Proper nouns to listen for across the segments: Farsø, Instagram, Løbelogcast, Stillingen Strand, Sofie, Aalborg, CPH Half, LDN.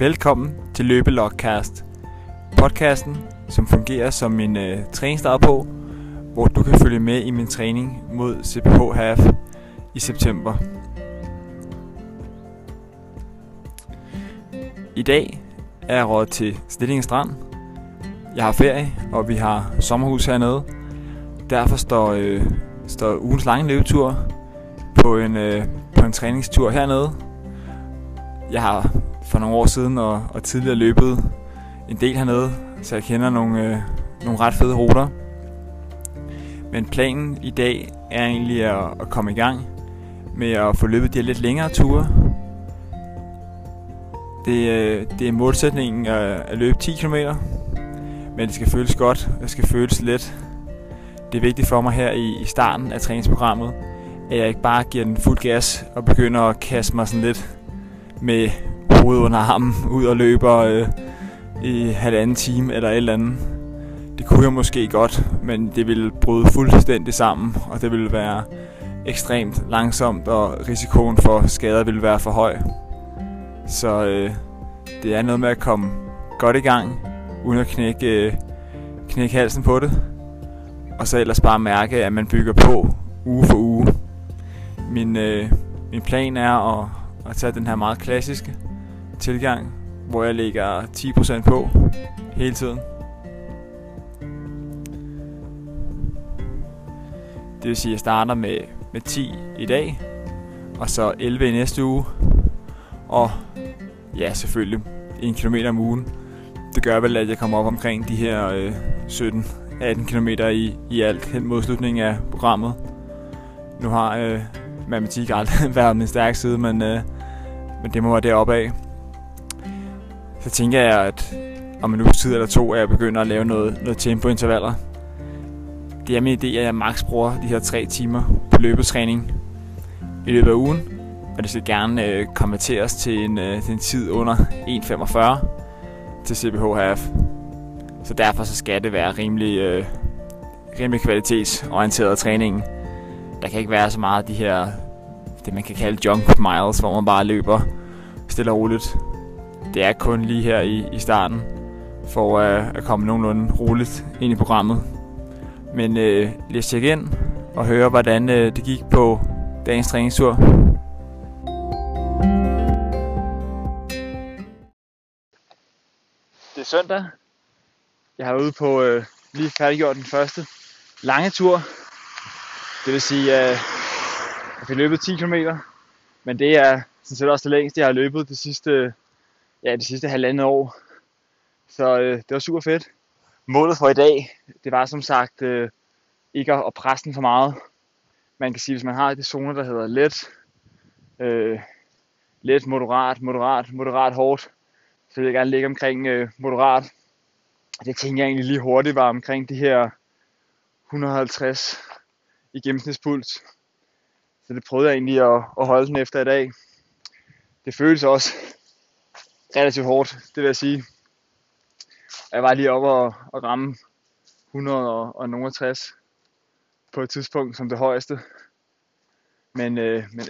Velkommen til Løbelogcast, podcasten, som fungerer som min træningsdagbog, hvor du kan følge med i min træning mod CPH Half i september. I dag er jeg røget til Stillingen Strand. Jeg har ferie, og vi har sommerhus hernede. Derfor står ugens lange løbetur på en træningstur hernede. Jeg har for nogle år siden og tidligere løbet en del hernede, så jeg kender nogle ret fede ruter. Men planen i dag er egentlig at komme i gang med at få løbet de her lidt længere ture. Det er målsætningen at løbe 10 km, men det skal føles godt, det skal føles let. Det er vigtigt for mig her i starten af træningsprogrammet, at jeg ikke bare giver den fuld gas og begynder at kaste mig sådan lidt med hovedet under armen ud og løber i halvanden time eller et eller andet. Det kunne jeg måske godt, men det ville bryde fuldstændig sammen, og det ville være ekstremt langsomt, og risikoen for skader ville være for høj. Så det er noget med at komme godt i gang, uden at knække halsen på det. Og så ellers bare mærke, at man bygger på uge for uge. Min plan er at tage den her meget klassiske tilgang, hvor jeg lægger 10% på hele tiden. Det vil sige, at jeg starter med 10 i dag, og så 11 i næste uge, og ja, selvfølgelig 1 km om ugen. Det gør vel, at jeg kommer op omkring de her 17-18 km i alt hen mod slutningen af programmet. Nu har matematik aldrig været min stærke side, men det må være deroppe af. Så tænker jeg, at om en uges tid eller to, at jeg begynder at lave noget tempointervaller. Det er min idé, at jeg maks bruger de her 3 timer på løbetræning i løbet af ugen. Og det skal gerne konverteres til en tid under 1.45 til CPH Half. Så derfor så skal det være rimelig kvalitetsorienteret træningen. Der kan ikke være så meget af de her, det man kan kalde junk miles, hvor man bare løber stille og roligt. Det er kun lige her i starten, for at komme nogenlunde roligt ind i programmet. Men lige tjekke ind og høre, hvordan det gik på dagens træningstur. Det er søndag. Jeg har været ude på lige færdiggjort den første lange tur. Det vil sige, at jeg fik løbet 10 km, men det er sådan set også det længste, jeg har løbet de sidste halvandet år. Så det var super fedt. Målet for i dag, det var som sagt ikke at presse den for meget. Man kan sige, hvis man har de zoner, der hedder let, moderat, hårdt, så vil jeg gerne ligge omkring moderat. Det tænker jeg egentlig lige hurtigt var omkring de her 150 i gennemsnitspuls. Så det prøvede jeg egentlig at holde den efter i dag. Det føles også relativt hårdt, det vil jeg sige. Jeg var lige oppe og ramme 160 på et tidspunkt som det højeste. Men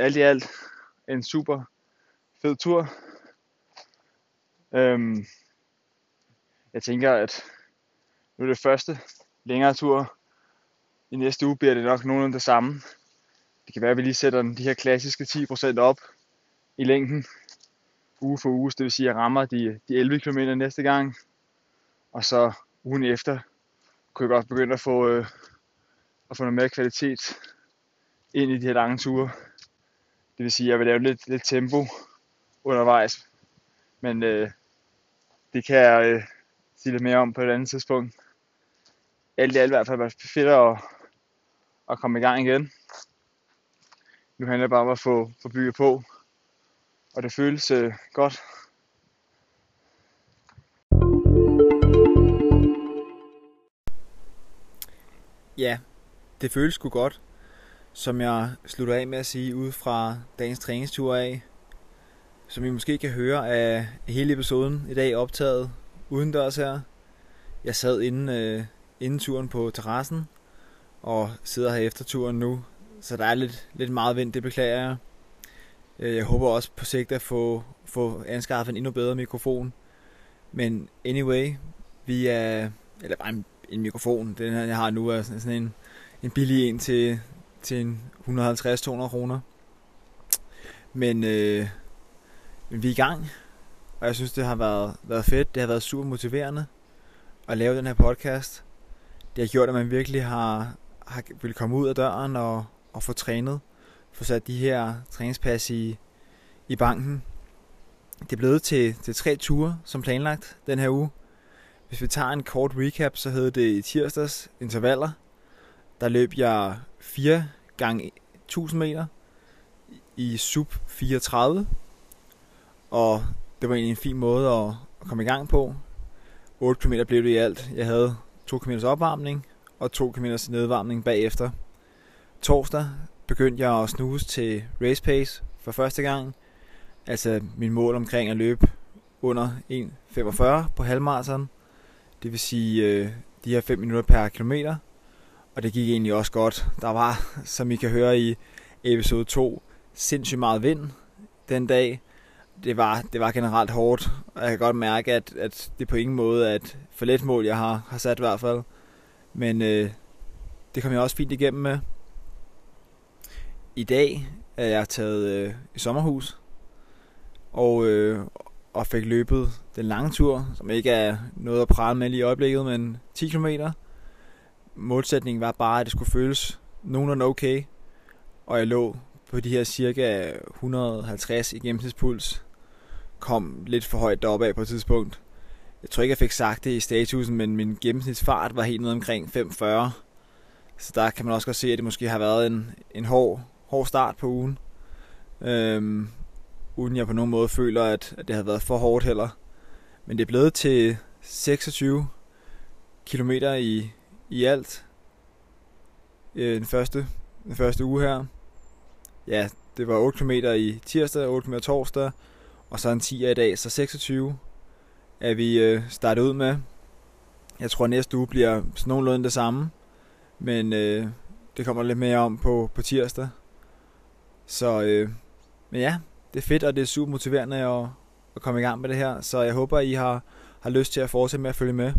alt i alt en super fed tur. Jeg tænker, at nu er det første længere tur. I næste uge bliver det nok nogenlunde det samme. Det kan være, at vi lige sætter de her klassiske 10% op i længden uge for uge. Det vil sige, at jeg rammer de 11 km næste gang. Og så ugen efter kunne jeg godt begynde at få noget mere kvalitet ind i de her lange ture. Det vil sige, at jeg vil lave lidt tempo undervejs. Men det kan jeg sige lidt mere om på et andet tidspunkt. Alt i alt i hvert fald var det fedt at komme i gang igen. Nu handler det bare om at få bygget på. Og det føles godt. Ja, det føles sgu godt. Som jeg slutter af med at sige ud fra dagens træningstur af. Som I måske kan høre af hele episoden i dag optaget udendørs her. Jeg sad inden turen på terrassen og sidder her efter turen nu, så der er lidt meget vind, det beklager jeg. Jeg håber også på sigt at få anskaffet en endnu bedre mikrofon. Men anyway, vi er... Eller bare en mikrofon. Den her, jeg har nu, er sådan en billig en til 150-200 kroner. Men vi er i gang. Og jeg synes, det har været fedt. Det har været super motiverende at lave den her podcast. Det har gjort, at man virkelig har ville komme ud af døren og få trænet. Få sat de her træningspas i banken. Det er blevet til 3 ture som planlagt den her uge. Hvis vi tager en kort recap, så hed det i tirsdags intervaller. Der løb jeg 4x1000 meter i sub 34. Og det var egentlig en fin måde at komme i gang på. 8 km blev det i alt. Jeg havde 2 km opvarmning og 2 km nedvarmning bagefter. Torsdag begyndte jeg at snuse til race pace for første gang. Altså min mål omkring at løbe under 1.45 på halvmarathon. Det vil sige de her 5 minutter per kilometer. Og det gik egentlig også godt. Der var, som I kan høre i episode 2, sindssygt meget vind den dag. Det var generelt hårdt, og jeg kan godt mærke, at det på ingen måde er et for let mål, jeg har sat i hvert fald. Men det kom jeg også fint igennem med. I dag er jeg taget i sommerhus og fik løbet den lange tur, som ikke er noget at prale med lige i øjeblikket, men 10 km. Målsætningen var bare, at det skulle føles nogenlunde okay, og jeg lå på de her cirka 150 i gennemsnitspuls. Kom lidt for højt deroppe af på et tidspunkt. Jeg tror ikke, jeg fik sagt det i statusen, men min gennemsnitsfart var helt nede omkring 5.40. Så der kan man også godt se, at det måske har været en hård start på ugen. Uden jeg på nogen måde føler, at det har været for hårdt heller. Men det er blevet til 26 km i alt. Den første uge her. Ja, det var 8 km i tirsdag, 8 km torsdag, og så en 10'er i dag, så 26 er vi startet ud med. Jeg tror, næste uge bliver sådan nogenlunde det samme, men det kommer lidt mere om på tirsdag. Men ja, det er fedt, og det er super motiverende at komme i gang med det her, så jeg håber, I har lyst til at fortsætte med at følge med.